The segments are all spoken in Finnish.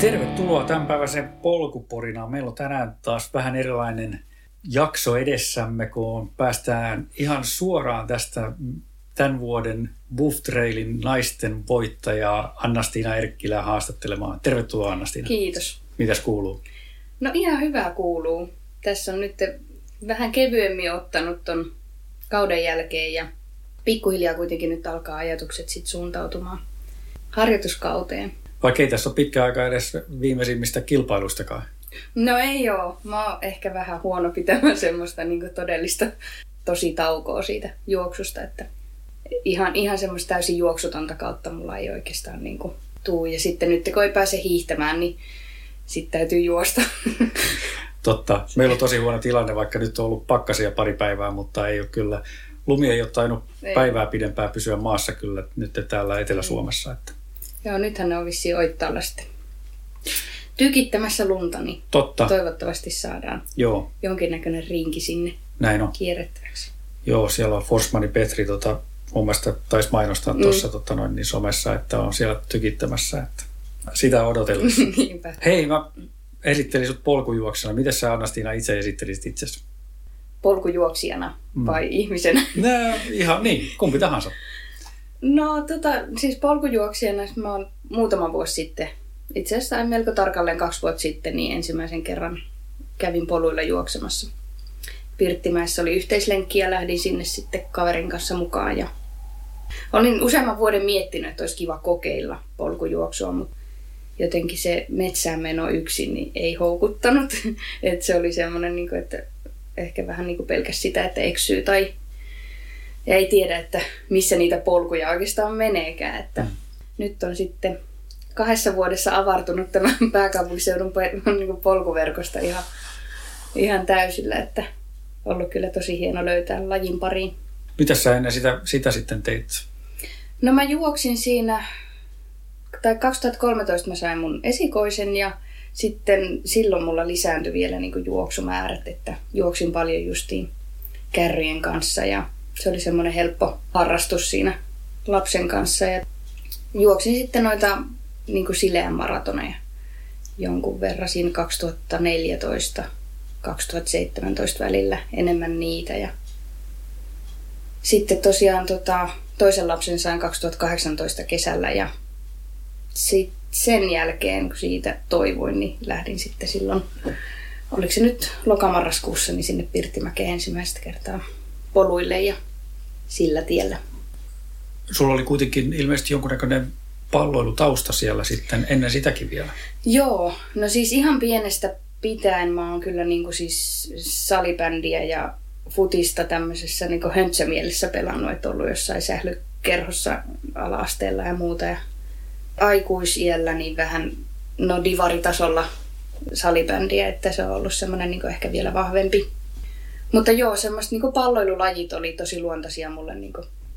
Tervetuloa tämänpäiväiseen polkuporinaan. Meillä on tänään taas vähän erilainen jakso edessämme, kun päästään ihan suoraan tästä tämän vuoden Buff Trailin naisten voittajaa Anna-Stiina Erkkilä haastattelemaan. Tervetuloa Anna-Stiina. Kiitos. Mitäs kuuluu? No ihan hyvää kuuluu. Tässä on nyt vähän kevyemmin ottanut ton kauden jälkeen ja pikkuhiljaa kuitenkin nyt alkaa ajatukset sit suuntautumaan harjoituskauteen. Vaikka ei tässä ole pitkä aika edes viimeisimmistä kilpailustakaan. No ei oo. Mä oon ehkä vähän huono pitämään semmoista niin kuin todellista tositaukoa siitä juoksusta. Että ihan semmoista täysin juoksutonta kautta mulla ei oikeastaan niin kuin tuu. Ja sitten nyt kun ei pääse hiihtämään, niin sitten täytyy juosta. Totta. Meillä on tosi huono tilanne, vaikka nyt on ollut pakkasia pari päivää, mutta ei ole kyllä. Lumi ei ole tainnut päivää pidempään pysyä maassa kyllä nyt täällä Etelä-Suomessa. Että. Joo, nythän ne on vissiin Oittaalla sitten tykittämässä lunta, niin totta. Toivottavasti saadaan joo. Jonkinnäköinen rinki sinne näin on. Kierrettäväksi. Joo, siellä on Forsmanin Petri, mun mielestä taisi mainostaa tuossa niin somessa, että on siellä tykittämässä. Että sitä odotellessa. Niinpä. Hei, mä esittelin sut polkujuoksijana. Miten sä Anna-Stiina itse esittelisit itsesi? Polkujuoksijana vai ihmisenä? No, ihan niin, kumpi tahansa. No siis polkujuoksijana mä oon muutama vuosi sitten, itse asiassa melko tarkalleen 2 vuotta sitten, niin ensimmäisen kerran kävin poluilla juoksemassa. Pirttimäessä oli yhteislenkki ja lähdin sinne sitten kaverin kanssa mukaan. Ja olin useamman vuoden miettinyt, että olisi kiva kokeilla polkujuoksua, mutta jotenkin se metsään meno yksin niin ei houkuttanut. Että se oli semmoinen, että ehkä vähän pelkäs sitä, että eksyy tai ja ei tiedä, että missä niitä polkuja oikeastaan meneekään. Että nyt on sitten 2 vuodessa avartunut tämän pääkaupunkiseudun polkuverkosta ihan täysillä. Että ollut kyllä tosi hieno löytää lajin pariin. Mitä sä ennen sitä sitten teit? No mä juoksin siinä, tai 2013 mä sain mun esikoisen ja sitten silloin mulla lisääntyi vielä juoksumäärät. Että juoksin paljon justiin kärryjen kanssa ja se oli semmoinen helppo harrastus siinä lapsen kanssa. Ja juoksin sitten noita sileän maratoneja jonkun verran siinä 2014-2017 välillä enemmän niitä. Ja sitten tosiaan toisen lapsen sain 2018 kesällä ja sitten sen jälkeen kun siitä toivoin, niin lähdin sitten silloin, oliko se nyt lokamarraskuussa, niin sinne Pirttimäkeen ensimmäistä kertaa poluille ja sillä tiellä. Sulla oli kuitenkin ilmeisesti jonkunnäköinen palloilutausta siellä sitten ennen sitäkin vielä. Joo, no siis ihan pienestä pitäen mä oon kyllä siis salibändiä ja futista tämmöisessä höntsämielessä pelannut, että ollut jossain sählykerhossa ala-asteella ja muuta. Ja aikuisiällä niin vähän divaritasolla salibändiä, että se on ollut semmoinen ehkä vielä vahvempi. Mutta joo, semmoiset palloilulajit oli tosi luontaisia mulle,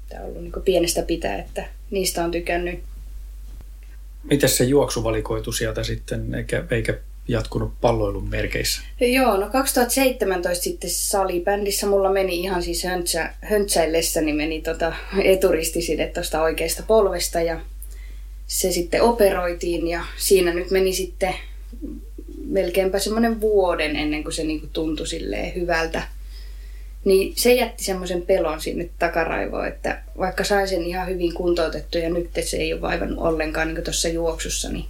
tää on ollut pienestä pitää, että niistä on tykännyt. Mites se juoksu valikoitu sieltä sitten, eikä jatkunut palloilun merkeissä? Joo, no 2017 sitten salibändissä mulla meni ihan siis höntsäillessä, niin meni eturistiside tuosta oikeasta polvesta ja se sitten operoitiin ja siinä nyt meni sitten melkeinpä semmoinen vuoden ennen kuin se tuntui silleen hyvältä. Niin se jätti semmoisen pelon sinne takaraivoon, että vaikka sain sen ihan hyvin kuntoutettu ja nyt se ei ole vaivannut ollenkaan tuossa juoksussa, niin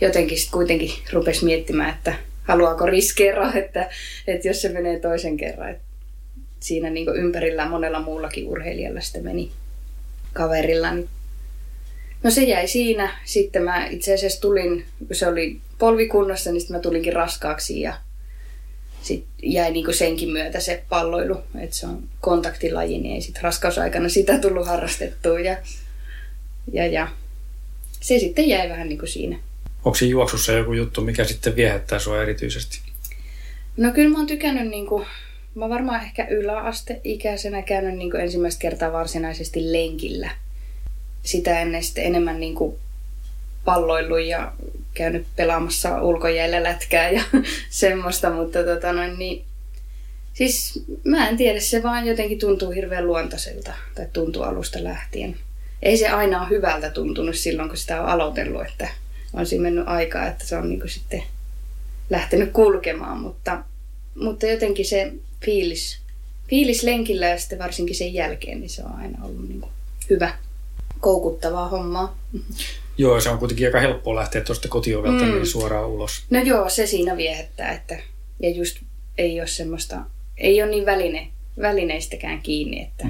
jotenkin sitten kuitenkin rupesi miettimään, että haluaako riskeeraa, että jos se menee toisen kerran. Että siinä ympärillä monella muullakin urheilijalla sitä meni kaverilla. Niin. No se jäi siinä. Sitten mä itse asiassa tulin, kun se oli polvikunnossa, niin sitten mä tulinkin raskaaksi ja sitten jäi niinku senkin myötä se palloilu, että se on kontaktilaji, niin ei sitten raskausaikana sitä tullut harrastettua. Ja se sitten jäi vähän niinku siinä. Onko siinä juoksussa joku juttu, mikä sitten viehättää sinua erityisesti? No kyllä mä oon tykännyt, niinku, mä varmaan ehkä yläasteikäisenä käynyt niinku ensimmäistä kertaa varsinaisesti lenkillä. Sitä ennen sitten enemmän niinku palloillut ja käynyt pelaamassa ulkojäällä lätkää ja semmoista, mutta niin, siis mä en tiedä, se vaan jotenkin tuntuu hirveän luontaiselta tai tuntuu alusta lähtien. Ei se aina ole hyvältä tuntunut silloin, kun sitä on aloitellut, että on siinä mennyt aikaa, että se on niin kuin sitten lähtenyt kulkemaan, mutta jotenkin se fiilis lenkillä ja sitten varsinkin sen jälkeen, niin se on aina ollut niin kuin hyvä, koukuttavaa hommaa. Joo, se on kuitenkin aika helppoa lähteä tuosta kotiovelta niin suoraan ulos. No joo, se siinä viehättää, että ja just ei ole semmoista, ei ole niin välineistäkään kiinni, että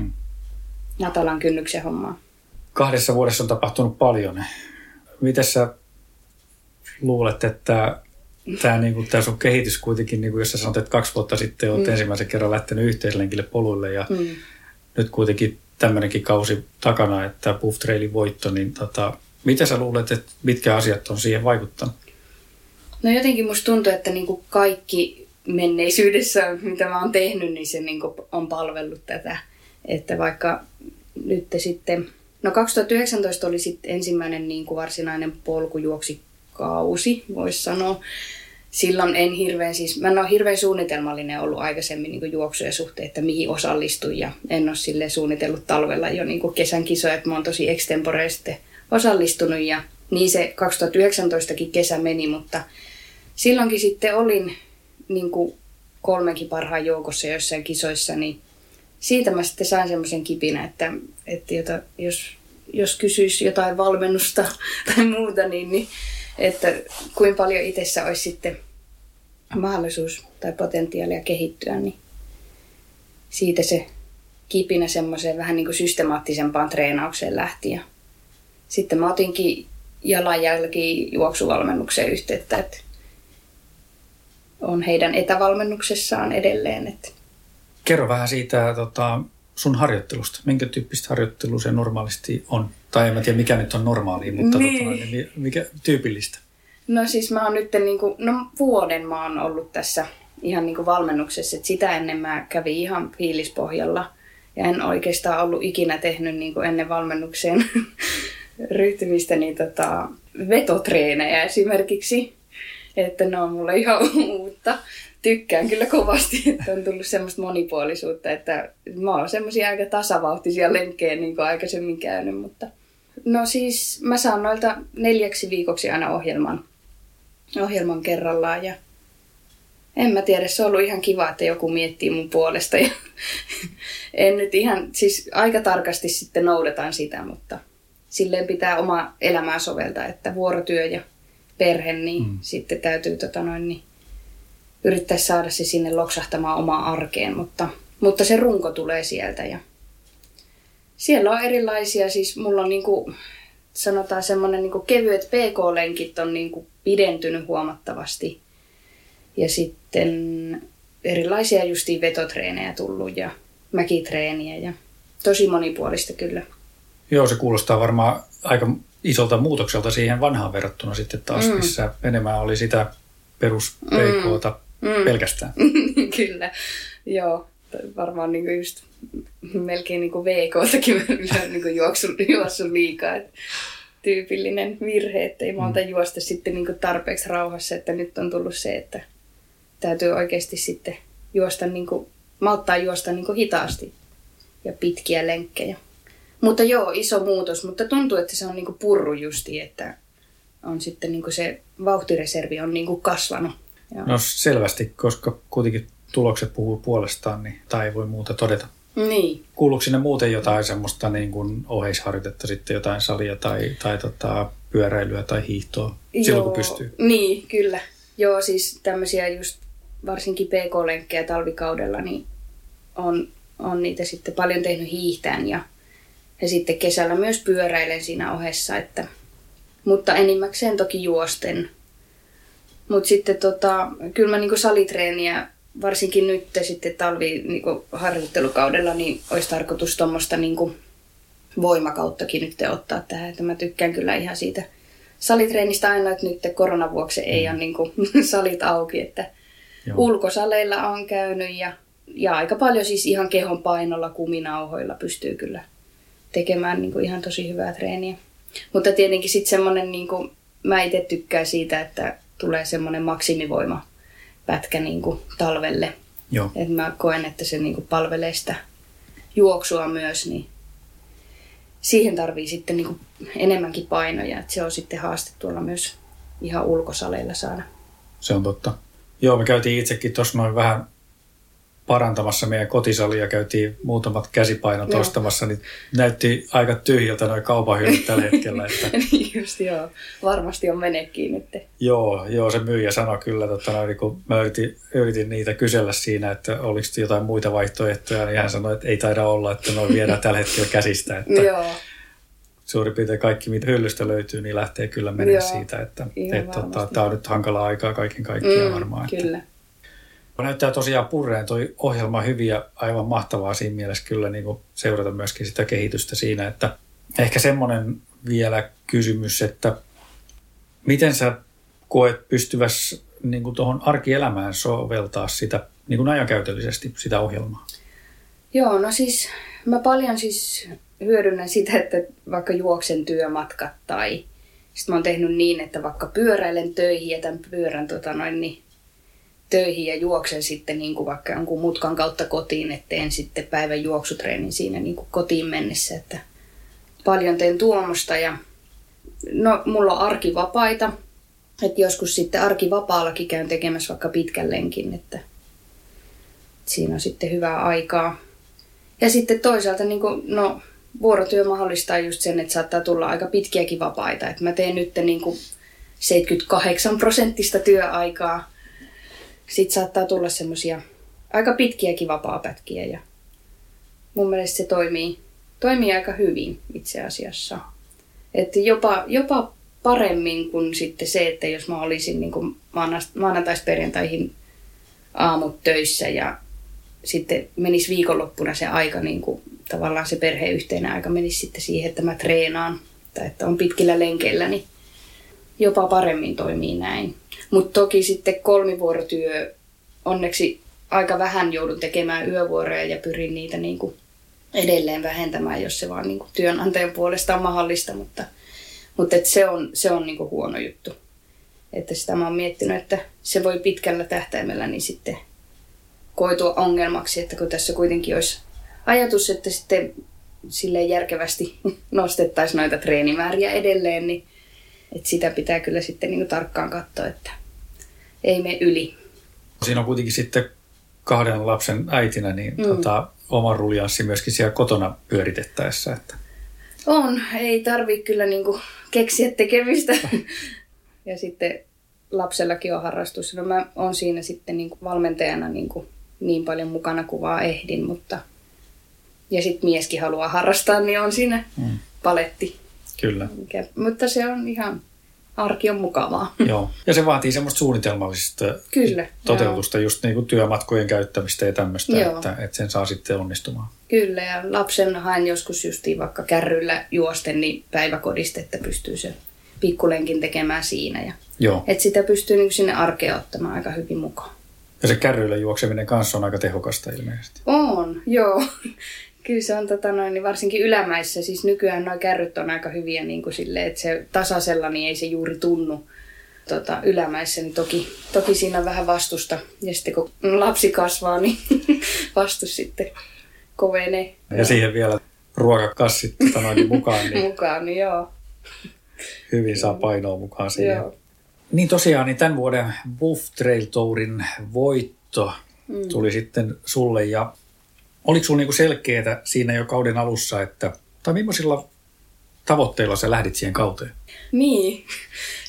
natalan kynnyksen hommaa. 2 vuodessa on tapahtunut paljon. Miten sä luulet, että tämä niinku, sun kehitys kuitenkin, niinku, jos sä sanot, että 2 vuotta sitten olet ensimmäisen kerran lähtenyt yhteislenkille poluille ja nyt kuitenkin tämmöinenkin kausi takana, että Buff Trailin voitto, niin mitä sä luulet, että mitkä asiat on siihen vaikuttanut? No jotenkin musta tuntuu, että niinku kaikki menneisyydessä, mitä mä oon tehnyt, niin se niinku on palvellut tätä. Että vaikka nyt sitten... No 2019 oli sitten ensimmäinen niinku varsinainen polkujuoksikausi, voisi sanoa. Silloin mä en ole hirveän suunnitelmallinen ollut aikaisemmin niinku juoksujen suhteen, että mihin osallistun. Ja en ole silleen suunnitellut talvella jo niinku kesän kisoja, että mä oon tosi extemporeisesti osallistunut. Ja niin se 2019kin kesä meni, mutta silloinkin sitten olin niinku 3 parhaan joukossa joissain kisoissa, niin siitä mä sitten sain semmoisen kipinä, että jos kysyisi jotain valmennusta tai muuta, niin että kuinka paljon itsessä olisi sitten mahdollisuus tai potentiaalia kehittyä, niin siitä se kipinä semmoiseen vähän niin kuin systemaattisempaan treenaukseen lähti. Ja sitten mä otinkin jalanjälkiin juoksuvalmennukseen yhteyttä, että on heidän etävalmennuksessaan edelleen, että kerro vähän siitä sun harjoittelusta. Minkä tyyppistä harjoittelua se normaalisti on? Tai en tiedä, mikä nyt on normaalia, mutta niin, mikä tyypillistä? No siis mä oon nyt vuoden mä oon ollut tässä ihan niin kuin valmennuksessa. Et sitä ennen mä kävin ihan fiilispohjalla. Ja en oikeastaan ollut ikinä tehnyt niin kuin ennen valmennukseen ryhtymistä niin vetotreenejä esimerkiksi. Että ne on mulle ihan uutta. Tykkään kyllä kovasti, että on tullut semmoista monipuolisuutta, että mä oon semmoisia aika tasavauhtisia lenkkejä niin kuin aikaisemmin käynyt, mutta no siis mä saan noilta 4 viikoksi aina ohjelman kerrallaan ja en mä tiedä, se on ollut ihan kiva, että joku miettii mun puolesta ja en nyt ihan, siis aika tarkasti sitten noudatan sitä, mutta silleen pitää omaa elämää soveltaa, että vuorotyö ja perhe, niin sitten täytyy yrittää saada se sinne loksahtamaan omaan arkeen, mutta se runko tulee sieltä. Ja siellä on erilaisia, siis mulla on niinku, sanotaan semmoinen niinku kevyet pk-lenkit on niinku pidentynyt huomattavasti. Ja sitten erilaisia justiin vetotreenejä tullut ja mäkitreeniä ja tosi monipuolista kyllä. Joo, se kuulostaa varmaan aika isolta muutokselta siihen vanhaan verrattuna sitten taas, missä enemmän oli sitä perus PK:ta pelkästään. Kyllä, joo. Varmaan niinku just melkein niinku VK:takin niinku juoksu liikaa. Tyypillinen virhe, että ei malta juosta sitten niinku tarpeeksi rauhassa, että nyt on tullut se, että täytyy oikeasti sitten malttaa juosta niinku hitaasti ja pitkiä lenkkejä. Mutta joo, iso muutos, mutta tuntuu, että se on niinku purru justi, että on sitten niinku se vauhtireservi on niinku kasvanut. Joo. No selvästi, koska kuitenkin tulokset puhuu puolestaan, niin tai ei voi muuta todeta. Niin. Kuuluuko sinne muuten jotain semmoista niin kuin oheisharjoitetta, sitten jotain salia tai pyöräilyä tai hiihtoa, silloin kun pystyy? Niin, kyllä. Joo, siis tämmöisiä just varsinkin pk-lenkkejä talvikaudella, niin on niitä sitten paljon tehnyt hiihtään ja sitten kesällä myös pyöräilen siinä ohessa, että... Mutta enimmäkseen toki juosten. Mutta sitten kyllä mä niinku salitreeniä varsinkin nyt sitten talviharjoittelukaudella niin olisi tarkoitus tuommoista niin voimakauttakin nyt ottaa tähän. Että mä tykkään kyllä ihan siitä salitreenistä aina, että nyt koronan vuoksi ei ole niin kuin, salit auki. Että ulkosaleilla on käynyt ja aika paljon siis ihan kehon painolla, kuminauhoilla pystyy kyllä tekemään niin kuin, ihan tosi hyvää treeniä. Mutta tietenkin sitten semmoinen, niin kuin, mä itse tykkään siitä, että tulee semmoinen maksimivoima pätkä niin kuin, talvelle. Et mä koen, että se niin kuin, palvelee sitä juoksua myös, niin siihen tarvii sitten niin kuin, enemmänkin painoja. Et se on sitten haaste tuolla myös ihan ulkosaleilla saada. Se on totta. Joo, me käytiin itsekin tuossa noin vähän parantamassa meidän kotisalia, käytiin muutamat käsipainot ostamassa, niin näytti aika tyhjältä nuo kaupan hyllyt tällä hetkellä. Että... Just joo, varmasti on menekin nyt. Joo, se myyjä sanoi kyllä, kun mä yritin niitä kysellä siinä, että oliko jotain muita vaihtoehtoja, niin hän sanoi, että ei taida olla, että noin viedään tällä hetkellä käsistä. Että suurin piirtein kaikki, mitä hyllystä löytyy, niin lähtee kyllä menemään siitä, että tämä on nyt hankalaa aikaa kaiken kaikkiaan varmaan. Kyllä. Että... Näyttää tosiaan purreen toi ohjelma hyvin ja aivan mahtavaa siinä mielessä kyllä niin kuin seurata myöskin sitä kehitystä siinä, että ehkä semmoinen vielä kysymys, että miten sä koet pystyväs niin kuin tuohon arkielämään soveltaa sitä niin kuin ajankäytöllisesti sitä ohjelmaa? Joo, no siis mä paljon siis hyödynnän sitä, että vaikka juoksen työmatkat tai sitten mä oon tehnyt niin, että vaikka pyöräilen töihin ja tämän pyörän töihin ja juoksen sitten niin kuin vaikka jonkun mutkan kautta kotiin, että teen sitten päivän juoksutreenin siinä niin kuin kotiin mennessä, että paljon teen tuommoista. Ja no, mulla on arkivapaita, että joskus sitten arkivapaallakin käyn tekemässä vaikka pitkän lenkin, että siinä on sitten hyvää aikaa. Ja sitten toisaalta niin kuin, no, vuorotyö mahdollistaa just sen, että saattaa tulla aika pitkiäkin vapaita, että mä teen nyt niin kuin 78% työaikaa. Sitten saattaa tulla semmoisia aika pitkiäkin vapaapätkiä ja mun mielestä se toimii aika hyvin itse asiassa. Että jopa paremmin kuin sitten se, että jos mä olisin niin kuin maanantaisperjantaihin aamut töissä ja sitten menisi viikonloppuna se aika, niin kuin tavallaan se perheyhteinen aika menisi sitten siihen, että mä treenaan tai että on pitkillä lenkeillä, niin jopa paremmin toimii näin. Mutta toki sitten kolmivuorotyö, onneksi aika vähän joudun tekemään yövuoroja ja pyrin niitä niinku edelleen vähentämään, jos se vaan niinku työnantajan puolesta on mahdollista. Mutta se on niinku huono juttu. Että sitä mä oon miettinyt, että se voi pitkällä tähtäimellä niin sitten koitua ongelmaksi, että kun tässä kuitenkin olisi ajatus, että sitten silleen järkevästi nostettaisiin noita treenimääriä edelleen, niin että sitä pitää kyllä sitten niin kuin tarkkaan katsoa, että ei mene yli. Siinä on kuitenkin sitten 2 lapsen äitinä niin oma ruljanssi myöskin siellä kotona pyöritettäessä. Että... On, ei tarvitse kyllä niin kuin keksiä tekemistä. Ja sitten lapsellakin on harrastus. No mä oon siinä sitten niin kuin valmentajana niin paljon mukana kuin vaan ehdin. Mutta... Ja sitten mieskin haluaa harrastaa, niin on siinä paletti. Kyllä. Mutta se on ihan, arki on mukavaa. Joo, ja se vaatii semmoista suunnitelmallista toteutusta, just niin kuin työmatkojen käyttämistä ja tämmöistä, että sen saa sitten onnistumaan. Kyllä, ja lapsen haen joskus justiin vaikka kärryllä juosten niin päiväkodista, että pystyy sen pikkulenkin tekemään siinä. Ja, että sitä pystyy niin sinne arkeen ottamaan aika hyvin mukaan. Ja se kärryllä juokseminen kanssa on aika tehokasta ilmeisesti. On, joo. Kyllä se on niin varsinkin ylämäissä, siis nykyään nuo kärryt on aika hyviä niin kuin silleen, että se tasaisella niin ei se juuri tunnu ylämäissä, niin toki siinä on vähän vastusta. Ja sitten kun lapsi kasvaa, niin vastus sitten kovenee. Ja siihen vielä ruokakassit mukaan. Niin mukaan, joo. Hyvin saa painoa mukaan siihen. Joo. Niin tosiaan, niin tämän vuoden Buff Trail Tourin voitto tuli sitten sulle ja... Oliko sinulla niinku selkeää siinä jo kauden alussa, että, tai millaisilla tavoitteilla sä lähdit siihen kauteen? Niin,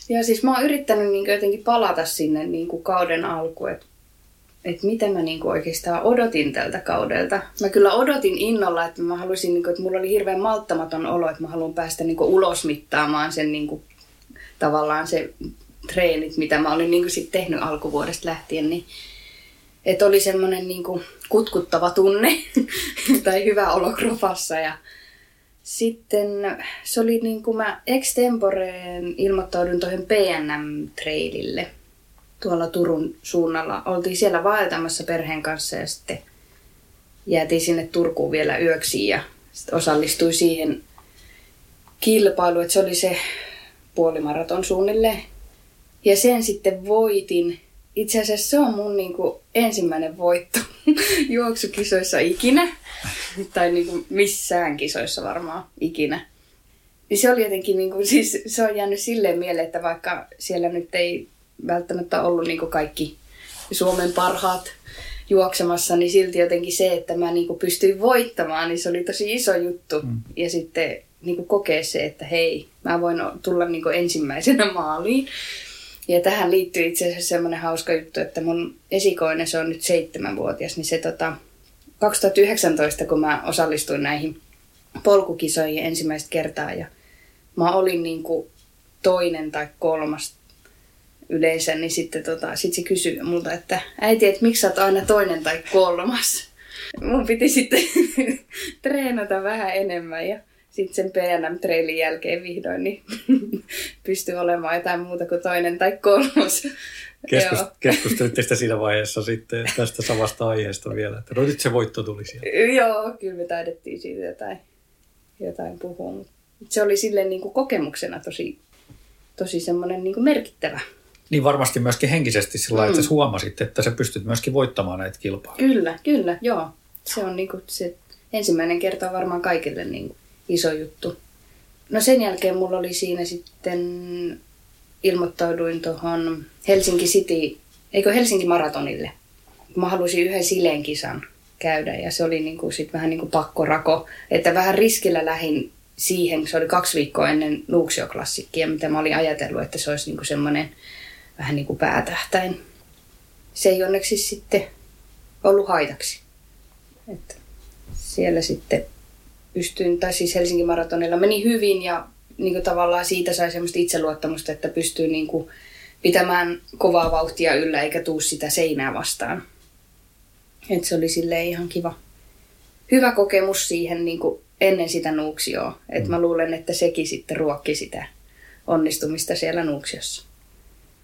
ja siis mä oon yrittänyt niinku jotenkin palata sinne niinku kauden alkuun, että mitä mä niinku oikeastaan odotin tältä kaudelta. Mä kyllä odotin innolla, että mä halusin, niinku, että mulla oli hirveän malttamaton olo, että mä haluan päästä niinku ulos mittaamaan sen niinku, tavallaan se treenit, mitä mä olin niinku sit tehnyt alkuvuodesta lähtien, niin Että oli semmoinen niinku kutkuttava tunne tai hyvä olo kropassa. Ja sitten se oli niinku mä extemporeen ilmoittaudun tuohon PNM-trailille tuolla Turun suunnalla. Oltiin siellä vaeltamassa perheen kanssa ja sitten jäätiin sinne Turkuun vielä yöksi ja sitten osallistui siihen kilpailuun. Että se oli se puolimaraton suunnilleen. Ja sen sitten voitin. Itse asiassa se on mun niinku ensimmäinen voitto juoksukisoissa ikinä. Tai niinku missään kisoissa varmaan ikinä. Niin se oli jotenkin niinku, siis se on jäänyt silleen mieleen, että vaikka siellä nyt ei välttämättä ollut niinku kaikki Suomen parhaat juoksemassa, niin silti jotenkin se, että mä niinku pystyin voittamaan, niin se oli tosi iso juttu. Mm. Ja sitten niinku kokea se, että hei, mä voin tulla niinku ensimmäisenä maaliin. Ja tähän liittyy itse asiassa semmoinen hauska juttu, että mun esikoinen, se on nyt 7-vuotias, niin se 2019, kun mä osallistuin näihin polkukisoihin ensimmäistä kertaa ja mä olin niinku toinen tai kolmas yleensä, niin sitten sit se kysyi multa, että äiti, että miksi sä oot aina toinen tai kolmas? Mun piti sitten treenata vähän enemmän ja sitten sen PNM-trailin jälkeen vihdoin niin pystyi olemaan jotain muuta kuin toinen tai kolmas. Keskustelitte sitä siinä vaiheessa sitten tästä samasta aiheesta vielä, että no nyt se voitto tuli sieltä. Joo, kyllä me taidettiin siitä jotain puhua, mutta se oli silleen niin kuin kokemuksena tosi semmoinen niin kuin merkittävä. Niin varmasti myöskin henkisesti sillä lailla, että huomasit, että sä pystyt myöskin voittamaan näitä kilpailuja. Kyllä, joo. Se on niin kuin se ensimmäinen kerta varmaan kaikille niin kuin iso juttu. No sen jälkeen mulla oli siinä sitten, ilmoittauduin tuohon Helsinki City, Helsinki Maratonille. Mä halusin yhden sileen kisan käydä ja se oli niin kuin sit vähän niin kuin pakkorako. Että vähän riskillä lähin siihen, se oli 2 viikkoa ennen Nuuksio Klassikkia, mitä mä olin ajatellut, että se olisi niin kuin semmoinen vähän niin kuin päätähtäin. Se ei onneksi sitten ollut haitaksi. Että siellä sitten pystyin, tai siis Helsinki Maratonilla meni hyvin ja niin kuin tavallaan siitä sai semmoista itseluottamusta, että pystyy niin kuin pitämään kovaa vauhtia yllä eikä tuu sitä seinää vastaan. Et se oli silleen ihan kiva. Hyvä kokemus siihen niin kuin ennen sitä Nuuksioa. Et mä luulen, että sekin sitten ruokki sitä onnistumista siellä Nuuksiossa.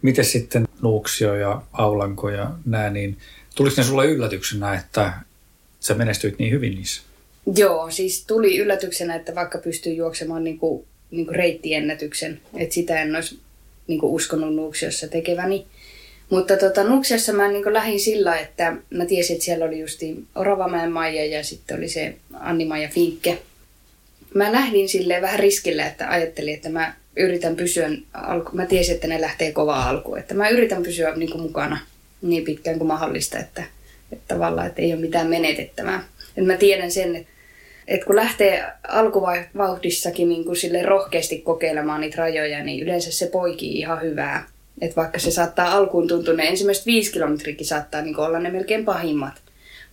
Miten sitten Nuuksio ja Aulanko ja nää, niin tuliko ne sulle yllätyksenä, että sä menestyit niin hyvin niissä? Joo, siis tuli yllätyksenä, että vaikka pystyy juoksemaan niinku reittiennätyksen, että sitä en olisi niinku uskonut Nuuksiossa tekeväni. Mutta Nuuksiossa mä niinku lähdin sillä, että mä tiesin, että siellä oli justiin Oravamäen Maija ja sitten oli se Anni-Maija Fincke. Mä lähdin silleen vähän riskillä, että ajattelin, että mä yritän pysyä, mä tiesin, että ne lähtee kovaa alkuun, että mä yritän pysyä niinku mukana niin pitkään kuin mahdollista, että tavallaan että ei ole mitään menetettävää. Et mä tiedän sen, että kun lähtee alkuvauhdissakin niin kun sille rohkeasti kokeilemaan niitä rajoja, niin yleensä se poikii ihan hyvää. Et vaikka se saattaa alkuun tuntua, ne ensimmäiset 5 kilometriäkin saattaa niin olla ne melkein pahimmat.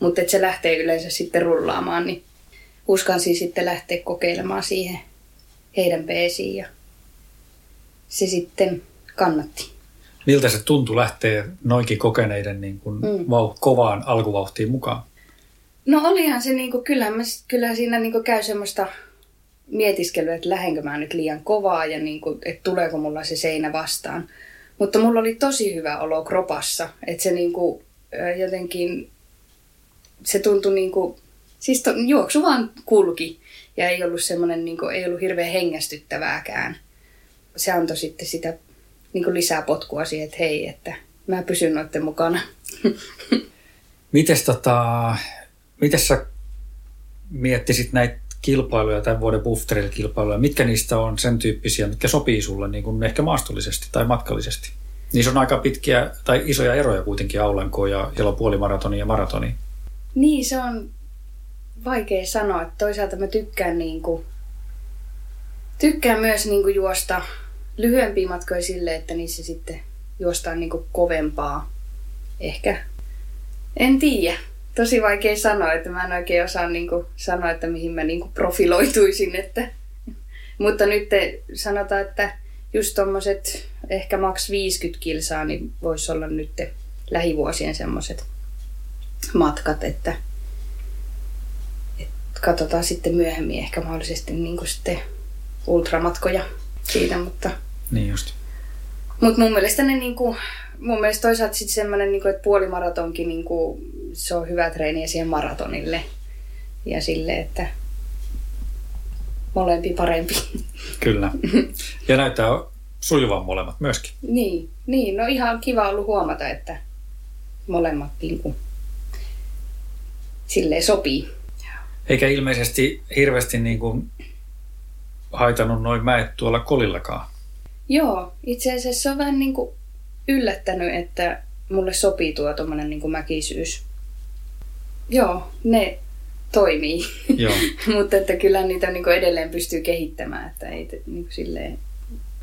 Mutta se lähtee yleensä sitten rullaamaan, niin uskalsin sitten lähteä kokeilemaan siihen heidän peesiin. Ja se sitten kannatti. Miltä se tuntui lähteä noinkin kokeneiden niin kun kovaan alkuvauhtiin mukaan? No olihan se, niin kuin, kyllähän siinä niin kuin käy semmoista mietiskelyä, että lähdenkö mä nyt liian kovaa ja niin kuin, että tuleeko mulla se seinä vastaan. Mutta mulla oli tosi hyvä olo kropassa, että se niin kuin, jotenkin, se tuntui niin kuin, siis juoksu vaan kulki ja ei ollut semmoinen, niin kuin, ei ollut hirveän hengästyttävääkään. Se antoi sitten sitä niin kuin lisää potkua siihen, että hei, että mä pysyn noitten mukana. Mites Miten sä miettisit näitä kilpailuja, tämän vuoden Buff Trail-kilpailuja? Mitkä niistä on sen tyyppisiä, mitkä sopii sulle niin kuin ehkä maastollisesti tai matkallisesti? Niissä on aika pitkiä tai isoja eroja kuitenkin Aulankoon ja puolimaratoniin ja maratoniin. Niin, se on vaikea sanoa. Toisaalta mä tykkään myös niin kuin juosta lyhyempiä matkoja sille, että niissä sitten juostaan niin kuin kovempaa. Ehkä. En tiedä. Tosi vaikea sanoa, että mä en oikein osaa niinku sanoa, että mihin mä niinku profiloituisin. Että. Mutta nyt sanotaan, että just tommoset ehkä maks 50 kilsaa niin voisi olla nyt lähivuosien semmoset matkat, että katsotaan sitten myöhemmin ehkä mahdollisesti niin kuin sitten ultramatkoja siitä, mutta niin just. Mut mun mielestä ne niinku, mun mielestä toisaalta sitten semmoinen niinku, että puolimaratonkin niinku, se on hyvä treeniä siihen maratonille ja sille, että molempi parempi. Kyllä. Ja näyttää sujuvan molemmat myöskin. Niin, niin, no ihan kiva ollut huomata, että molemmat niinku silleen sopii. Eikä ilmeisesti hirveästi niinku haitanut noin mäet tuolla kolillakaan. Joo, itse asiassa se on vähän niin kuin yllättänyt, että mulle sopii tuo tommonen niin kuin mäkisyys. Joo, ne toimii. Joo. Mutta että kyllä niitä niin kuin edelleen pystyy kehittämään, että ei niin kuin silleen,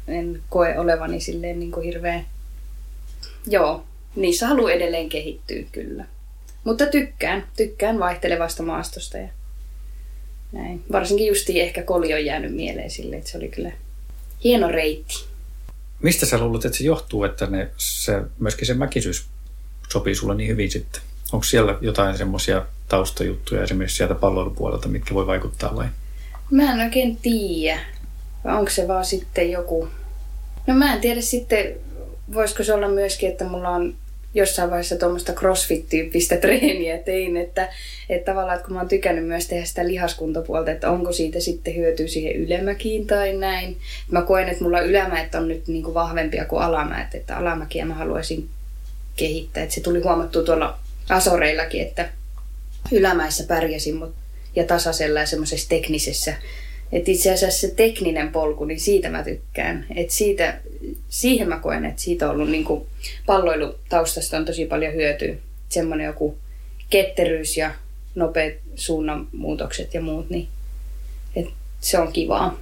en koe olevani silleen niin kuin hirveä. Joo, niissä haluaa edelleen kehittyä kyllä. Mutta tykkään vaihtelevasta maastosta ja näin. Varsinkin justiin ehkä koli on jäänyt mieleen silleen, että se oli kyllä hieno reitti. Mistä sä luulet, että se johtuu, että myöskin se mäkisyys sopii sulle niin hyvin sitten? Onko siellä jotain semmoisia taustajuttuja esimerkiksi sieltä palloilupuolelta, mitkä voi vaikuttaa vai? Mä en oikein tiedä. Onko se vaan sitten joku. No mä en tiedä sitten, voisiko se olla myöskin, että mulla on jossain vaiheessa tuommoista crossfit-tyyppistä treeniä tein, että tavallaan kun mä oon tykännyt myös tehdä sitä lihaskuntapuolta, että onko siitä sitten hyötyä siihen ylämäkiin tai näin. Mä koen, että mulla ylämäet on nyt niinku vahvempia kuin alamäet, että alamäkiä mä haluaisin kehittää. Että se tuli huomattua tuolla Asoreillakin, että ylämäessä pärjäsin ja tasaisella ja semmoisessa teknisessä. Että itse asiassa se tekninen polku, niin siitä mä tykkään. Että siihen mä koen, että siitä on ollut niinku palloilutaustasta on tosi paljon hyötyä. Semmoinen joku ketteryys ja nopeat suunnanmuutokset ja muut, niin et se on kivaa.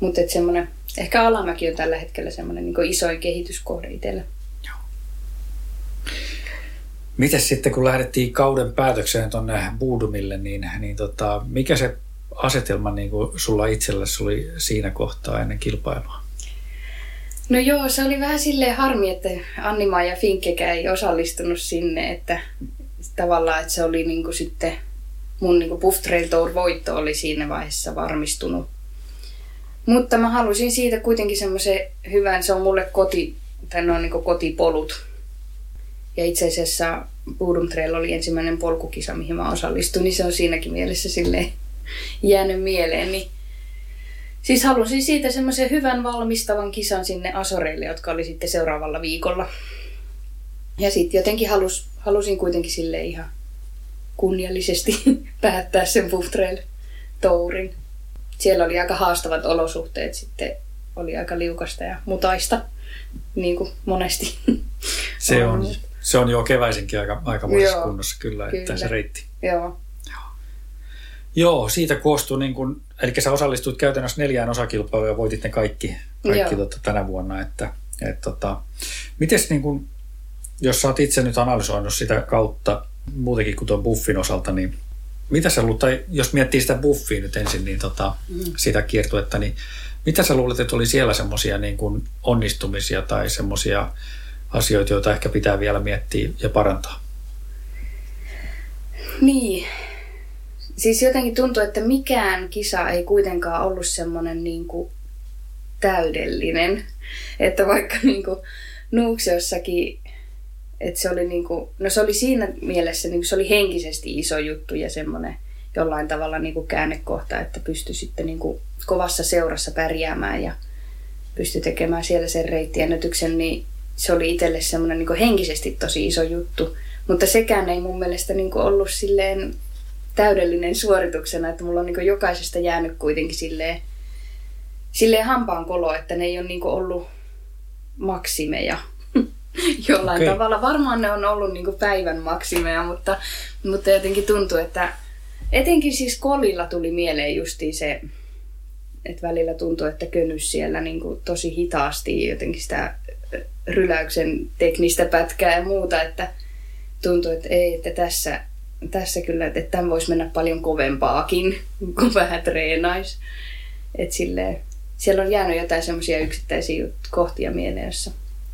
Mutta semmoinen, ehkä alamäki on tällä hetkellä semmoinen niinku isoin kehityskohde itsellä. Mites sitten, kun lähdettiin kauden päätökseen tuonne Vuodumille, niin mikä se asetelma niin kuin sulla itsellesi oli siinä kohtaa ennen kilpailua? No joo, se oli vähän silleen harmi, että Anni-Maija Finckekään ei osallistunut sinne, että tavallaan että se oli niin kuin sitten mun niin kuin Buff Trail Tour-voitto oli siinä vaiheessa varmistunut. Mutta mä halusin siitä kuitenkin semmoisen hyvän, se on mulle niin kuin kotipolut. Ja itse asiassa Vuodum Trail oli ensimmäinen polkukisa, mihin mä osallistuin, niin se on siinäkin mielessä silleen jäänyt mieleen, niin siis halusin siitä semmoisen hyvän valmistavan kisan sinne Asoreille, jotka oli sitten seuraavalla viikolla. Ja sitten jotenkin halusin kuitenkin sille ihan kunniallisesti päättää sen Buff Trail Tourin. Siellä oli aika haastavat olosuhteet, sitten oli aika liukasta ja mutaista, niin kuin monesti. Se on jo keväisinkin aika monessa kunnossa kyllä, että se reitti. Joo. Joo, siitä koostui, niin kun, eli sä osallistuit käytännössä 4 osakilpailuun ja voitit ne kaikki tänä vuonna. Mites, niin kun, jos sä oot itse nyt analysoinut sitä kautta muutenkin kuin tuon Buffin osalta, niin mitä sä luulet, tai jos miettii sitä Buffia nyt ensin, niin sitä kiertuetta, niin mitä sä luulet, että oli siellä semmoisia niin kun onnistumisia tai semmoisia asioita, joita ehkä pitää vielä miettiä ja parantaa? Niin. Siis jotenkin tuntuu, että mikään kisa ei kuitenkaan ollut semmoinen niinku täydellinen, että vaikka niinku Nuuksiossakin, että se oli niinku, no se oli siinä mielessä niinku se oli henkisesti iso juttu ja semmoinen jollain tavalla niinku käännekohta, että pystyi sitten niinku kovassa seurassa pärjäämään ja pystyi tekemään siellä sen reittiennätyksen, niin se oli itselle semmoinen niinku henkisesti tosi iso juttu, mutta sekään ei mun mielestä niinku ollut silleen täydellinen suorituksena, että mulla on niin jokaisesta jäänyt kuitenkin silleen hampaan kolo, että ne ei ole niin ollut maksimeja jollain tavalla. Varmaan ne on ollut niin päivän maksimeja, mutta jotenkin tuntuu, että etenkin siis kolilla tuli mieleen justiin se, että välillä tuntuu, että könys siellä niin tosi hitaasti jotenkin sitä ryläyksen teknistä pätkää ja muuta, että tuntuu, että ei, että tässä kyllä, että tämän voisi mennä paljon kovempaakin, kun vähän treenaisi. Että silleen, siellä on jäänyt jotain semmoisia yksittäisiä kohtia mieleen.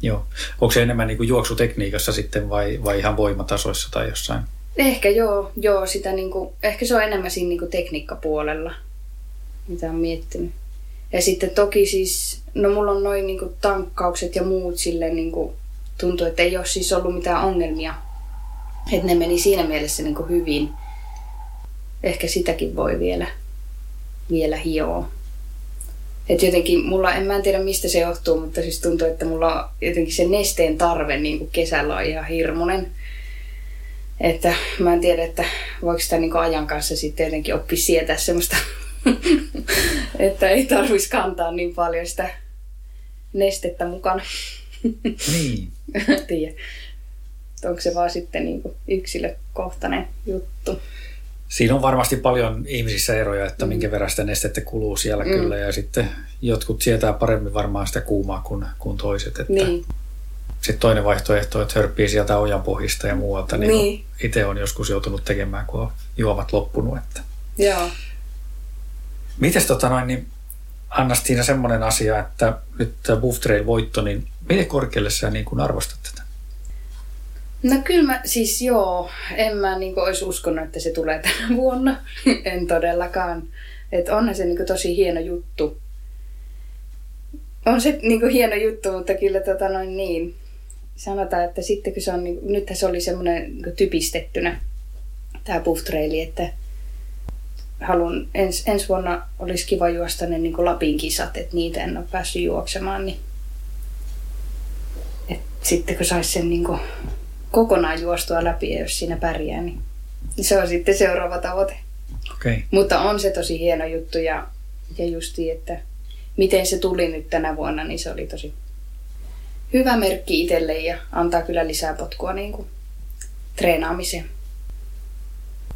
Joo. Onko se enemmän niin kuin juoksutekniikassa sitten vai ihan voimatasoissa tai jossain? Ehkä joo sitä niinku, ehkä se on enemmän siinä niinku tekniikkapuolella, mitä olen miettinyt. Ja sitten toki siis, no mulla on noin niinku tankkaukset ja muut silleen niinku, tuntuu, että ei ole siis ollut mitään ongelmia. Että ne meni siinä mielessä niinku hyvin. Ehkä sitäkin voi vielä hioa. Että jotenkin mulla, en mä tiedä mistä se johtuu, mutta siis tuntuu, että mulla jotenkin se nesteen tarve niinku kesällä on ihan hirmuinen. Että mä en tiedä, että voiko sitä niinku ajan kanssa sitten jotenkin oppia sietää semmoista, että ei tarvitsisi kantaa niin paljon sitä nestettä mukana. Niin. En tiedä. Onko se vaan sitten niinku yksilökohtainen juttu? Siinä on varmasti paljon ihmisissä eroja, että minkä verran sitä nestettä kuluu siellä kyllä. Ja sitten jotkut sietää paremmin varmaan sitä kuumaa kuin toiset. Että niin. Sitten toinen vaihtoehto, että hörppii sieltä ojanpohjista ja muualta. Niin. Itse olen joskus joutunut tekemään, kun on juomat loppunut. Että. Joo. Mites niin Anna-Stiina semmoinen asia, että nyt Buff Trail voitto, niin miten korkealle sä niin kun arvostat tätä? No kyllä mä siis joo, en mä niin kuin olisi uskonut, että se tulee tänä vuonna. En todellakaan. Että onhan se niin kuin tosi hieno juttu. On se niin kuin hieno juttu, mutta kyllä niin. Sanotaan, että sitten kun se on, niin, nythän se oli semmoinen niin kuin typistettynä, tämä Buff Trail, että haluan, ensi vuonna olisi kiva juosta ne niin kuin Lapin kisat, että niitä en ole päässyt juoksemaan. Niin. Et sitten kun saisi sen niin kuin kokonaan juostua läpi ja jos siinä pärjää, niin se on sitten seuraava tavoite. Okay. Mutta on se tosi hieno juttu ja justiin, että miten se tuli nyt tänä vuonna, niin se oli tosi hyvä merkki itselle ja antaa kyllä lisää potkua niin kuin treenaamiseen.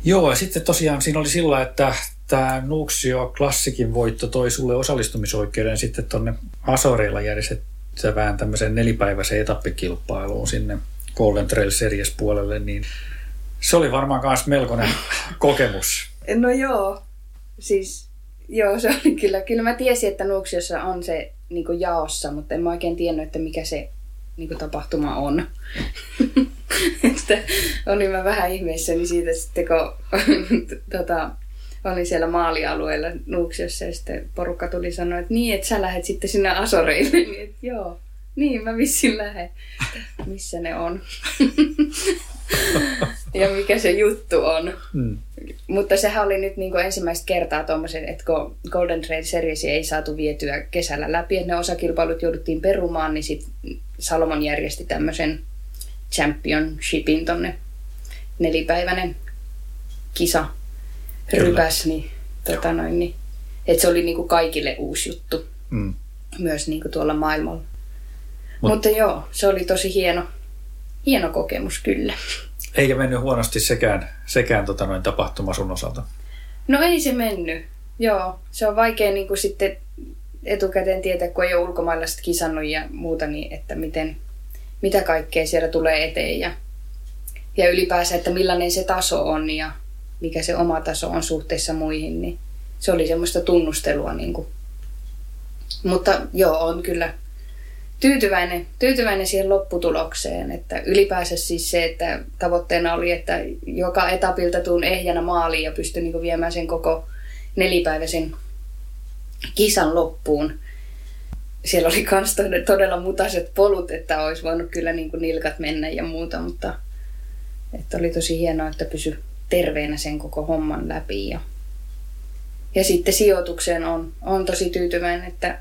Joo, ja sitten tosiaan siinä oli sillä, että tämä Nuuksio Klassikin voitto toi sulle osallistumisoikeuden sitten tuonne Asoreilla järjestettävään tämmöiseen 4-päiväiseen etappikilpailuun sinne Golden Trail Series puolelle, niin se oli varmaan myös melkoinen kokemus. No joo, siis joo, se oli kyllä. Kyllä mä tiesin, että Nuuksiossa on se niin kuin jaossa, mutta en mä oikein tiennyt, että mikä se niin kuin tapahtuma on. Että olin mä vähän ihmeessäni siitä, sitten kun olin siellä maalialueella Nuuksiossa ja sitten porukka tuli sanoa, että niin, että sä lähet sitten sinne Asoreille. Niin, että joo. Niin, mä vissiin lähden. Missä ne on? Ja mikä se juttu on? Mm. Mutta sehän oli nyt niin kuin ensimmäistä kertaa tuommoisen, että kun Golden Trail Series ei saatu vietyä kesällä läpi, että ne osakilpailut jouduttiin perumaan, niin sitten Salomon järjesti tämmöisen championshipin tuonne 4-päiväinen kisa. Rypäs, niin, niin, että se oli niin kuin kaikille uusi juttu. Mm. Myös niin kuin tuolla maailmalla. Mutta joo, se oli tosi hieno kokemus kyllä. Eikä mennyt huonosti sekään tapahtuma sun osalta? No ei se mennyt, joo. Se on vaikea niin kuin sitten etukäteen tietää, kun ei ole ulkomailla sitten kisannut ja muuta, niin että mitä kaikkea siellä tulee eteen. Ja ylipäänsä, että millainen se taso on ja mikä se oma taso on suhteessa muihin, niin se oli semmoista tunnustelua. Niin kuin. Mutta joo, on kyllä tyytyväinen siihen lopputulokseen, että ylipäänsä siis se, että tavoitteena oli, että joka etapilta tuun ehjänä maaliin ja pystyn niin kuin viemään sen koko 4-päiväisen kisan loppuun. Siellä oli kans todella mutaiset polut, että olisi voinut kyllä niin kuin nilkat mennä ja muuta, mutta että oli tosi hienoa, että pysyi terveenä sen koko homman läpi. Ja sitten sijoitukseen on tosi tyytyväinen, että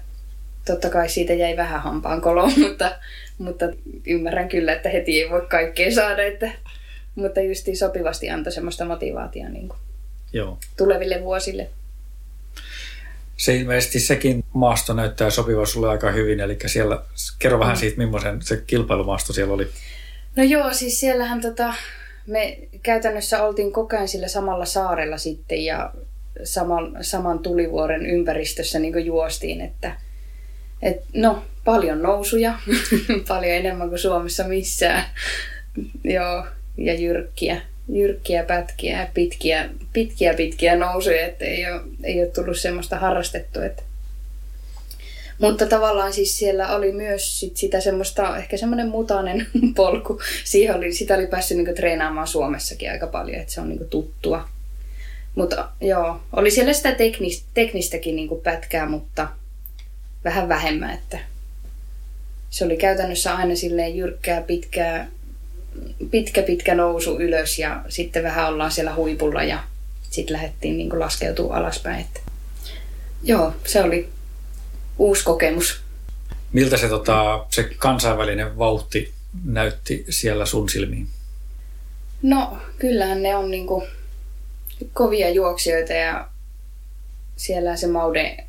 totta kai siitä jäi vähän hampaankoloon, mutta ymmärrän kyllä, että heti ei voi kaikkea saada. Mutta justiin sopivasti antoi semmoista motivaatiota niin kuin joo, tuleville vuosille. Se ilmeisesti sekin maasto näyttää sopivan sulle aika hyvin. Eli siellä, kerro vähän siitä, millaisen se kilpailumaasto siellä oli. No joo, siis siellähän me käytännössä oltiin koko ajan sillä samalla saarella sitten ja saman tulivuoren ympäristössä niin kuin juostiin, että no, paljon nousuja, paljon enemmän kuin Suomessa missään. Joo, ja jyrkkiä pätkiä ja pitkiä nousuja, että ei ole tullut semmoista harrastettua. Mutta tavallaan siis siellä oli myös sitä semmoista, ehkä semmoinen mutainen polku. Siihen oli, sitä oli päässyt niinku treenaamaan Suomessakin aika paljon, että se on niinku tuttua. Mutta joo, oli siellä sitä teknistäkin niinku pätkää, mutta vähän vähemmän. Että se oli käytännössä aina silleen jyrkkää, pitkä nousu ylös ja sitten vähän ollaan siellä huipulla ja sitten lähdettiin niinku laskeutumaan alaspäin. Että joo, se oli uusi kokemus. Miltä se, se kansainvälinen vauhti näytti siellä sun silmiin? No, kyllähän ne on niinku kovia juoksijoita ja siellä se Maude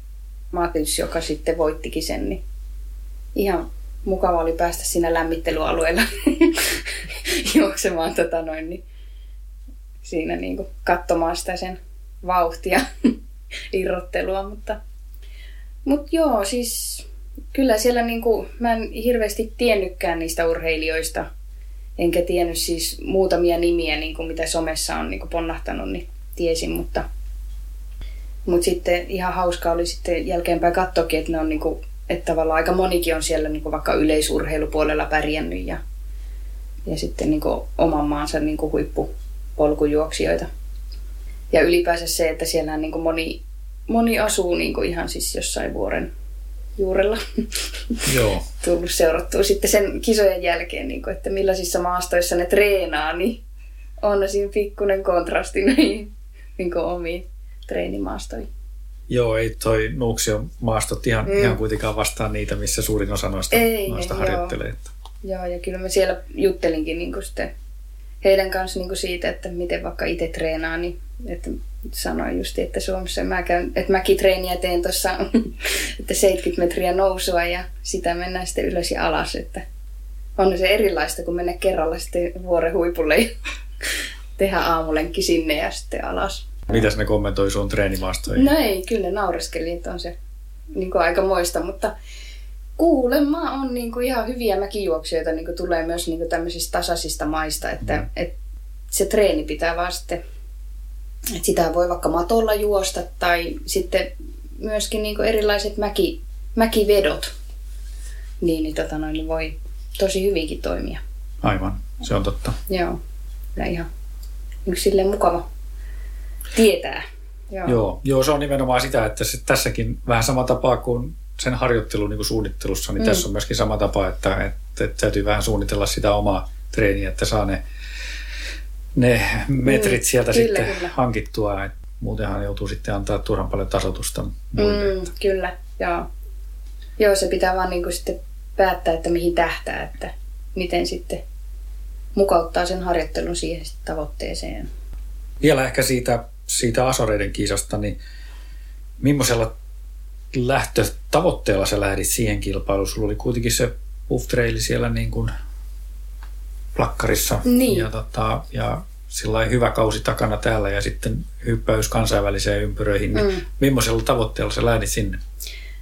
Matils, joka sitten voittikin sen, niin ihan mukava oli päästä siinä lämmittelyalueella juoksemaan niin siinä niinku katsomaan sitä sen vauhtia irrottelua, mutta joo, siis kyllä siellä niinku, mä en hirveästi tiennytkään niistä urheilijoista, enkä tiennyt siis muutamia nimiä, niinku mitä somessa on niinku ponnahtanut, niin tiesin, mutta sitten ihan hauska oli sitten jälkeenpäin katsoakin, että ne on niinku, että tavallaan aika monikin on siellä niinku vaikka yleisurheilupuolella pärjännyt ja sitten niinku oman maansa niinku huippupolkujuoksijoita. Ja ylipäänsä se, että siellä niinku moni asuu niinku ihan siis jossain vuoren juurella. Joo. Tullut seurattua sitten sen kisojen jälkeen, niinku, että millaisissa maastoissa ne treenaa, niin on siinä pikkuinen kontrasti näihin niinku omiin treenimaastoihin. Joo, ei toi Nuuksion maastot ihan kuitenkaan vastaa niitä, missä suurin osa noista harjoittelee. Joo, ja kyllä mä siellä juttelinkin niinku sitten heidän kanssa niinku siitä, että miten vaikka itse treenaa, niin että sanoin just, että Suomessa mäkin treeniä teen tuossa 70 metriä nousua ja sitä mennään sitten ylös ja alas. Että on se erilaista, kun mennään kerralla sitten vuoren huipulle ja tehdä aamulenkki sinne ja sitten alas. Mitäs ne kommentoi sun treenimaastoihin? No ei, kyllä ne naureskeli, että on se niin aika moista, mutta kuulemma on niin ihan hyviä mäkijuoksijoita, niin tulee myös niin tämmöisistä tasaisista maista, että et se treeni pitää vaan sitten, että sitä voi vaikka matolla juosta tai sitten myöskin niin erilaiset mäkivedot, niin voi tosi hyvinkin toimia. Aivan, se on totta. Joo, ja ihan silleen mukava tietää. Joo, se on nimenomaan sitä, että tässäkin vähän sama tapaa kuin sen harjoittelun niin kuin suunnittelussa, niin tässä on myöskin sama tapa, että täytyy vähän suunnitella sitä omaa treeniä, että saa ne metrit sieltä kyllä. hankittua. Et muutenhan joutuu sitten antaa turhan paljon tasoitusta muille. Kyllä, joo. Joo, se pitää vaan niin kuin sitten päättää, että mihin tähtää, että miten sitten mukauttaa sen harjoittelun siihen tavoitteeseen. Vielä ehkä siitä Asoreiden kisasta, niin millaisella lähtötavoitteella sä lähdit siihen kilpailuun? Sulla oli kuitenkin se Buff Trail siellä niin kuin plakkarissa ja sillain hyvä kausi takana täällä ja sitten hyppäys kansainväliseen ympyröihin. Niin millaisella tavoitteella sä lähdit sinne?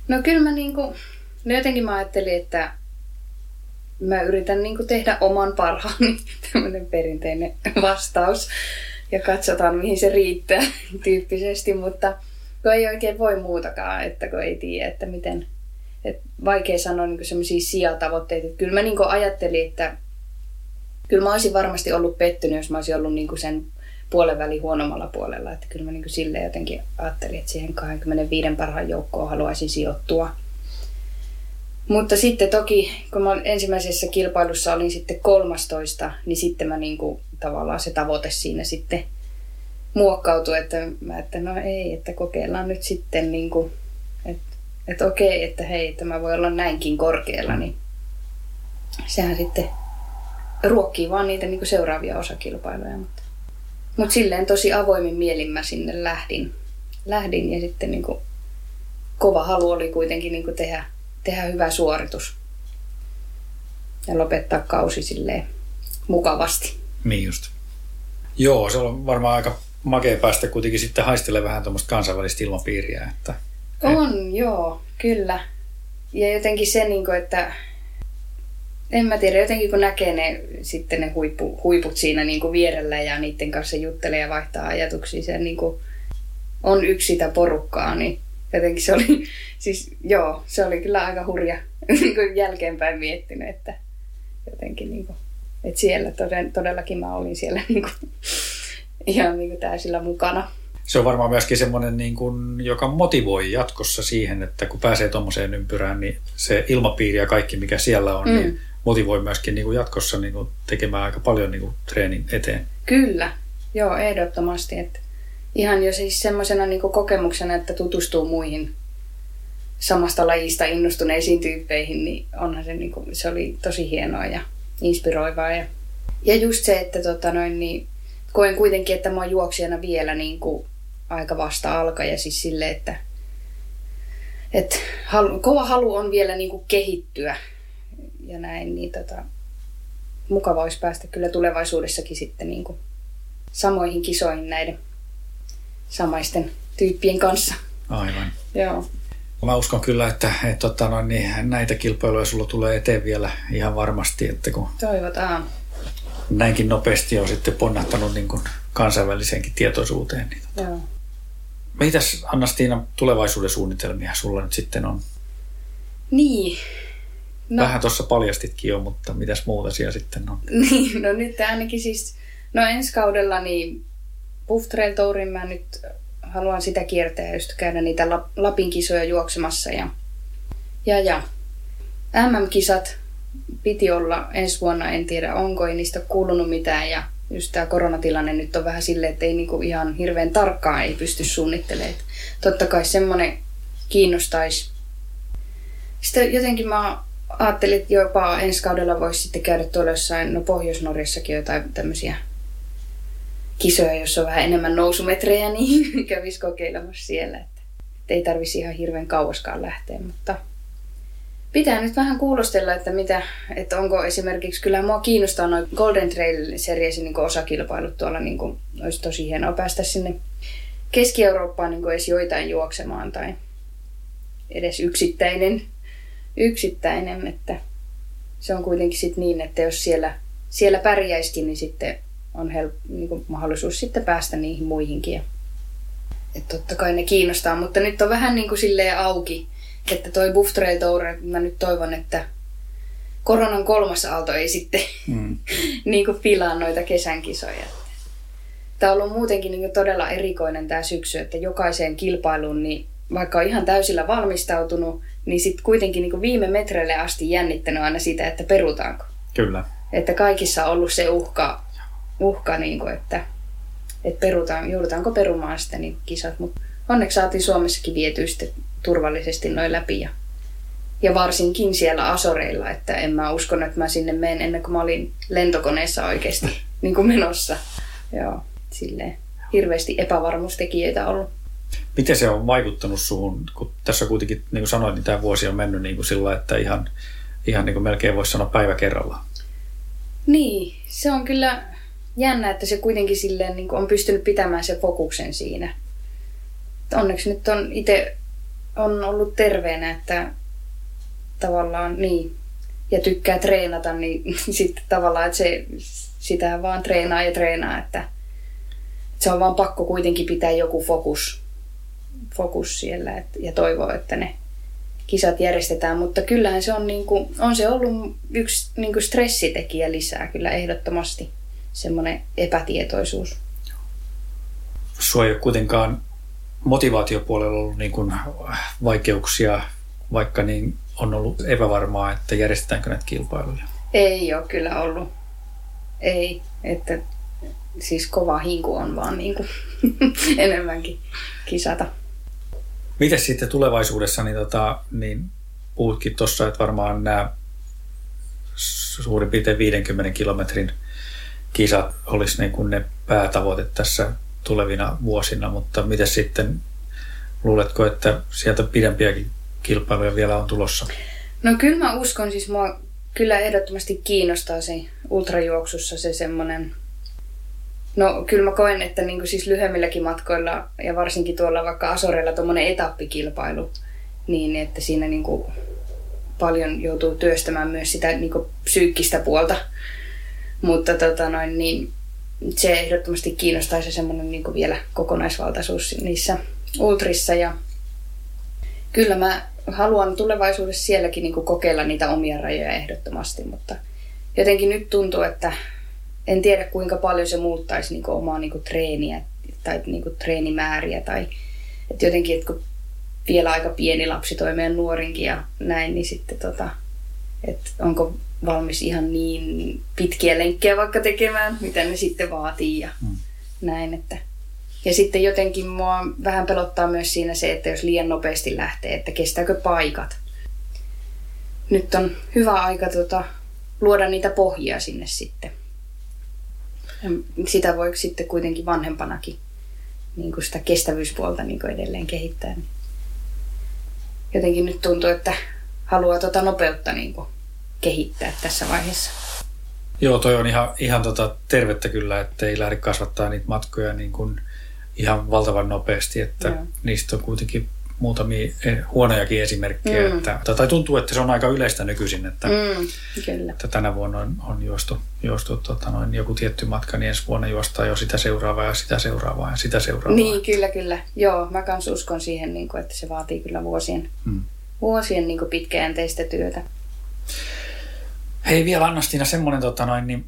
No kyllä mä jotenkin mä ajattelin, että mä yritän tehdä oman parhaani, tämmöinen perinteinen vastaus. Ja katsotaan, mihin se riittää tyyppisesti, mutta kun ei oikein voi muutakaan, että kun ei tiedä, että miten. Että vaikea sanoa niin sellaisia sijatavoitteita. Että kyllä mä niin ajattelin, että kyllä mä olisin varmasti ollut pettynyt, jos mä olisin ollut niin sen puolen välin huonommalla puolella. Että kyllä mä niin silleen jotenkin ajattelin, että siihen 25 parhaan joukkoon haluaisin sijoittua. Mutta sitten toki, kun mä ensimmäisessä kilpailussa olin sitten 13, niin sitten mä tavallaan se tavoite siinä sitten muokkautui, että no ei, että kokeillaan nyt sitten, että okei, että hei, että mä voin olla näinkin korkealla, niin sehän sitten ruokkii vaan niitä seuraavia osakilpailuja. Mutta silleen tosi avoimin mielin mä sinne lähdin ja sitten kova halu oli kuitenkin tehdä hyvä suoritus ja lopettaa kausi silleen mukavasti. Niin just. Joo, se on varmaan aika makea päästä kuitenkin sitten haistelemaan vähän tuommoista kansainvälistä ilmapiiriä. Että, joo, kyllä. Ja jotenkin se, että en mä tiedä, jotenkin kun näkee ne huiput siinä vierellä ja niiden kanssa juttelee ja vaihtaa ajatuksia, se on yksi sitä porukkaa, niin jotenkin se oli, siis joo, se oli kyllä aika hurja jälkeenpäin miettinyt, että jotenkin niin kuin, että siellä todellakin mä olin siellä niin kuin, ihan niin kuin täysillä mukana. Se on varmaan myöskin semmoinen, niin kuin, joka motivoi jatkossa siihen, että kun pääsee tuommoiseen ympyrään, niin se ilmapiiri ja kaikki, mikä siellä on, niin motivoi myöskin niin kuin jatkossa niin kuin tekemään aika paljon niin kuin treenin eteen. Kyllä, joo, ehdottomasti. Että ihan jo siis semmoisena niin kuin kokemuksena, että tutustuu muihin samasta lajista innostuneisiin tyyppeihin, niin onhan se, niin kuin, se oli tosi hienoa ja inspiroivaa. Ja just se, että niin koen kuitenkin, että mä oon juoksijana vielä niin kuin aika vasta alkaja, siis sille, että kova halu on vielä niin kuin kehittyä ja näin, niin mukava olisi päästä kyllä tulevaisuudessakin sitten niin kuin samoihin kisoihin näiden samaisten tyyppien kanssa. Aivan. Joo. Mä uskon kyllä, että niin näitä kilpailuja sulla tulee eteen vielä ihan varmasti, että kun toivotaan. Näinkin nopeasti on sitten ponnahtanut niin kuin kansainväliseenkin tietoisuuteen. Niin Joo. Mitäs Anna-Stiina tulevaisuuden suunnitelmia sulla nyt sitten on? Niin. No. Vähän tuossa paljastitkin jo, mutta mitäs muuta siellä sitten on? Niin, no nyt ainakin siis, no ensi kaudella niin Buff Trail Tourin mä nyt haluan sitä kiertää ja just käydä niitä Lapin kisoja juoksemassa ja MM-kisat piti olla ensi vuonna, en tiedä onko, ei niistä kuulunut mitään ja just tämä koronatilanne nyt on vähän silleen, että ei niinku ihan hirveän tarkkaan ei pysty suunnittelemaan. Totta kai semmoinen kiinnostaisi. Sitten jotenkin mä ajattelin, että jopa ensi kaudella voisi sitten käydä tuolla jossain, no Pohjois-Norjassakin jotain tämmöisiä kisoja, jossa on vähän enemmän nousumetrejä, niin kävisi kokeilemassa siellä. Että ei tarvitsisi ihan hirveän kauaskaan lähteä, mutta pitää nyt vähän kuulostella, että onko esimerkiksi, kyllä mua kiinnostaa noin Golden Trail-seriesi niin osakilpailut tuolla, niin kuin, olisi tosi hienoa päästä sinne Keski-Eurooppaan niin kuin edes joitain juoksemaan tai edes yksittäinen, että se on kuitenkin sit niin, että jos siellä pärjäisikin, niin sitten on niin kuin mahdollisuus sitten päästä niihin muihinkin. Että totta kai ne kiinnostaa, mutta nyt on vähän niin kuin silleen auki. Että toi Buff Trail Tour, mä nyt toivon, että koronan kolmas aalto ei sitten niin kuin pilaa noita kesän kisoja. Tää on ollut muutenkin niin kuin todella erikoinen tää syksy, että jokaiseen kilpailuun, niin vaikka on ihan täysillä valmistautunut, niin sitten kuitenkin niin kuin viime metreille asti jännittänyt aina sitä, että perutaanko. Kyllä. Että kaikissa on ollut se uhka niin kuin, että joudutaanko perumaan sitten niin kisat. Mut onneksi saatiin Suomessakin vietyä sitten turvallisesti noin läpi ja varsinkin siellä Asoreilla, että en mä uskonut, että mä sinne menen ennen kuin mä olin lentokoneessa oikeasti niin kuin menossa. Joo, silleen hirveästi epävarmuustekijöitä ollut. Miten se on vaikuttanut suhun, kun tässä kuitenkin, niin kuin sanoit, niin tämä vuosi on mennyt niin kuin sillä, että ihan niin kuin melkein voisi sanoa päivä kerrallaan? Niin, se on kyllä jännä, että se kuitenkin silleen niin kuin on pystynyt pitämään se fokuksen siinä. Onneksi nyt on itse on ollut terveenä, että tavallaan niin, ja tykkää treenata, niin sitten tavallaan, että sitä vaan treenaa, että se on vaan pakko kuitenkin pitää joku fokus siellä ja toivoa, että ne kisat järjestetään, mutta kyllähän se on, niin kuin, on se ollut yksi niin kuin stressitekijä lisää kyllä ehdottomasti, semmoinen epätietoisuus. Sua ei ole kuitenkaan motivaatiopuolella on ollut niin kuin vaikeuksia, vaikka niin on ollut epävarmaa, että järjestetäänkö näitä kilpailuja? Ei ole kyllä ollut. Ei, että siis kova hinku on vaan niin kuin enemmänkin kisata. Mites sitten tulevaisuudessa, niin, niin puhutkin tuossa, että varmaan nämä suurin piirtein 50 kilometrin kisat olisi niin kuin ne päätavoite tässä tulevina vuosina, mutta miten sitten luuletko, että sieltä pidempiäkin kilpailuja vielä on tulossa? No kyllä mä uskon, siis mua kyllä ehdottomasti kiinnostaa se ultrajuoksussa se semmoinen, no kyllä mä koen, että niinku siis lyhyemmilläkin matkoilla ja varsinkin tuolla vaikka Asoreilla tommoinen etappikilpailu, niin että siinä niinku paljon joutuu työstämään myös sitä niinku psyykkistä puolta, mutta niin se ehdottomasti kiinnostaisi semmoinen niin kuin vielä kokonaisvaltaisuus niissä ultrissa. Ja Kyllä mä haluan tulevaisuudessa sielläkin niin kuin kokeilla niitä omia rajoja ehdottomasti, mutta jotenkin nyt tuntuu, että en tiedä kuinka paljon se muuttaisi niin kuin omaa niin kuin treeniä tai niin kuin treenimääriä. Tai, että jotenkin, että kun vielä aika pieni lapsi toi meidän nuorinkin ja näin, niin sitten että onko valmis ihan niin pitkiä lenkkejä vaikka tekemään, mitä ne sitten vaatii ja näin. Että. Ja sitten jotenkin mua vähän pelottaa myös siinä se, että jos liian nopeasti lähtee, että kestääkö paikat. Nyt on hyvä aika luoda niitä pohjia sinne sitten. Sitä voi sitten kuitenkin vanhempanakin niin kuin sitä kestävyyspuolta niin kuin edelleen kehittää. Jotenkin nyt tuntuu, että haluaa nopeutta niin kuin kehittää tässä vaiheessa. Joo, toi on ihan tervettä kyllä, ettei lähde kasvattaa niitä matkoja niin kuin ihan valtavan nopeasti, että niistä on kuitenkin muutamia huonojakin esimerkkejä. Tai tuntuu, että se on aika yleistä nykyisin, että tänä vuonna on juostu joku tietty matka, niin ensi vuonna juostaa jo sitä seuraavaa ja sitä seuraavaa ja sitä seuraavaa. Niin, kyllä. Joo, mä kans uskon siihen, että se vaatii kyllä vuosien pitkäjänteistä työtä. Hei vielä Anna-Stiina semmoinen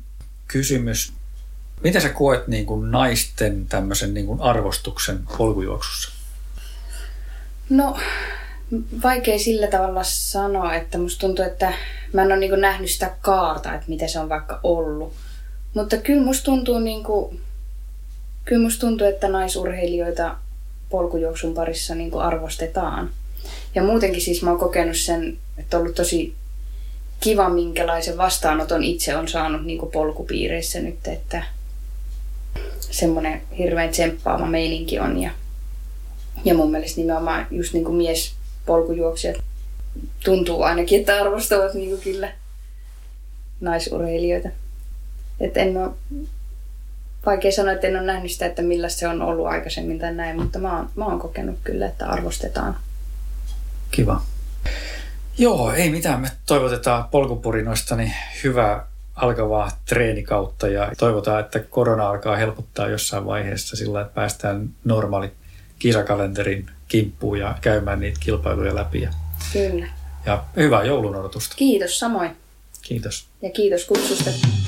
kysymys. Miten sä koet naisten tämmöisen arvostuksen polkujuoksussa? No, vaikea sillä tavalla sanoa, että musta tuntuu, että mä en ole nähnyt sitä kaarta, että mitä se on vaikka ollut. Mutta kyllä musta tuntuu, että naisurheilijoita polkujuoksun parissa arvostetaan. Ja muutenkin siis mä oon kokenut sen, että on ollut tosi kiva, minkälaisen vastaanoton itse on saanut polkupiireissä nyt, että semmoinen hirveän tsemppaava meininki on. Ja mun mielestä nimenomaan just miespolkujuoksijat tuntuu ainakin, että arvostavat kyllä naisurheilijoita. Et vaikea sanoa, että en ole nähnyt sitä, että millaista se on ollut aikaisemmin tai näin, mutta mä oon kokenut kyllä, että arvostetaan. Kiva. Joo, ei mitään. Me toivotetaan polkupurinoista hyvää alkavaa treenikautta ja toivotaan, että korona alkaa helpottaa jossain vaiheessa sillä, että päästään normaalit kisakalenterin kimppuun ja käymään niitä kilpailuja läpi. Kyllä. Ja hyvää joulun odotusta. Kiitos samoin. Kiitos. Ja kiitos kutsusta.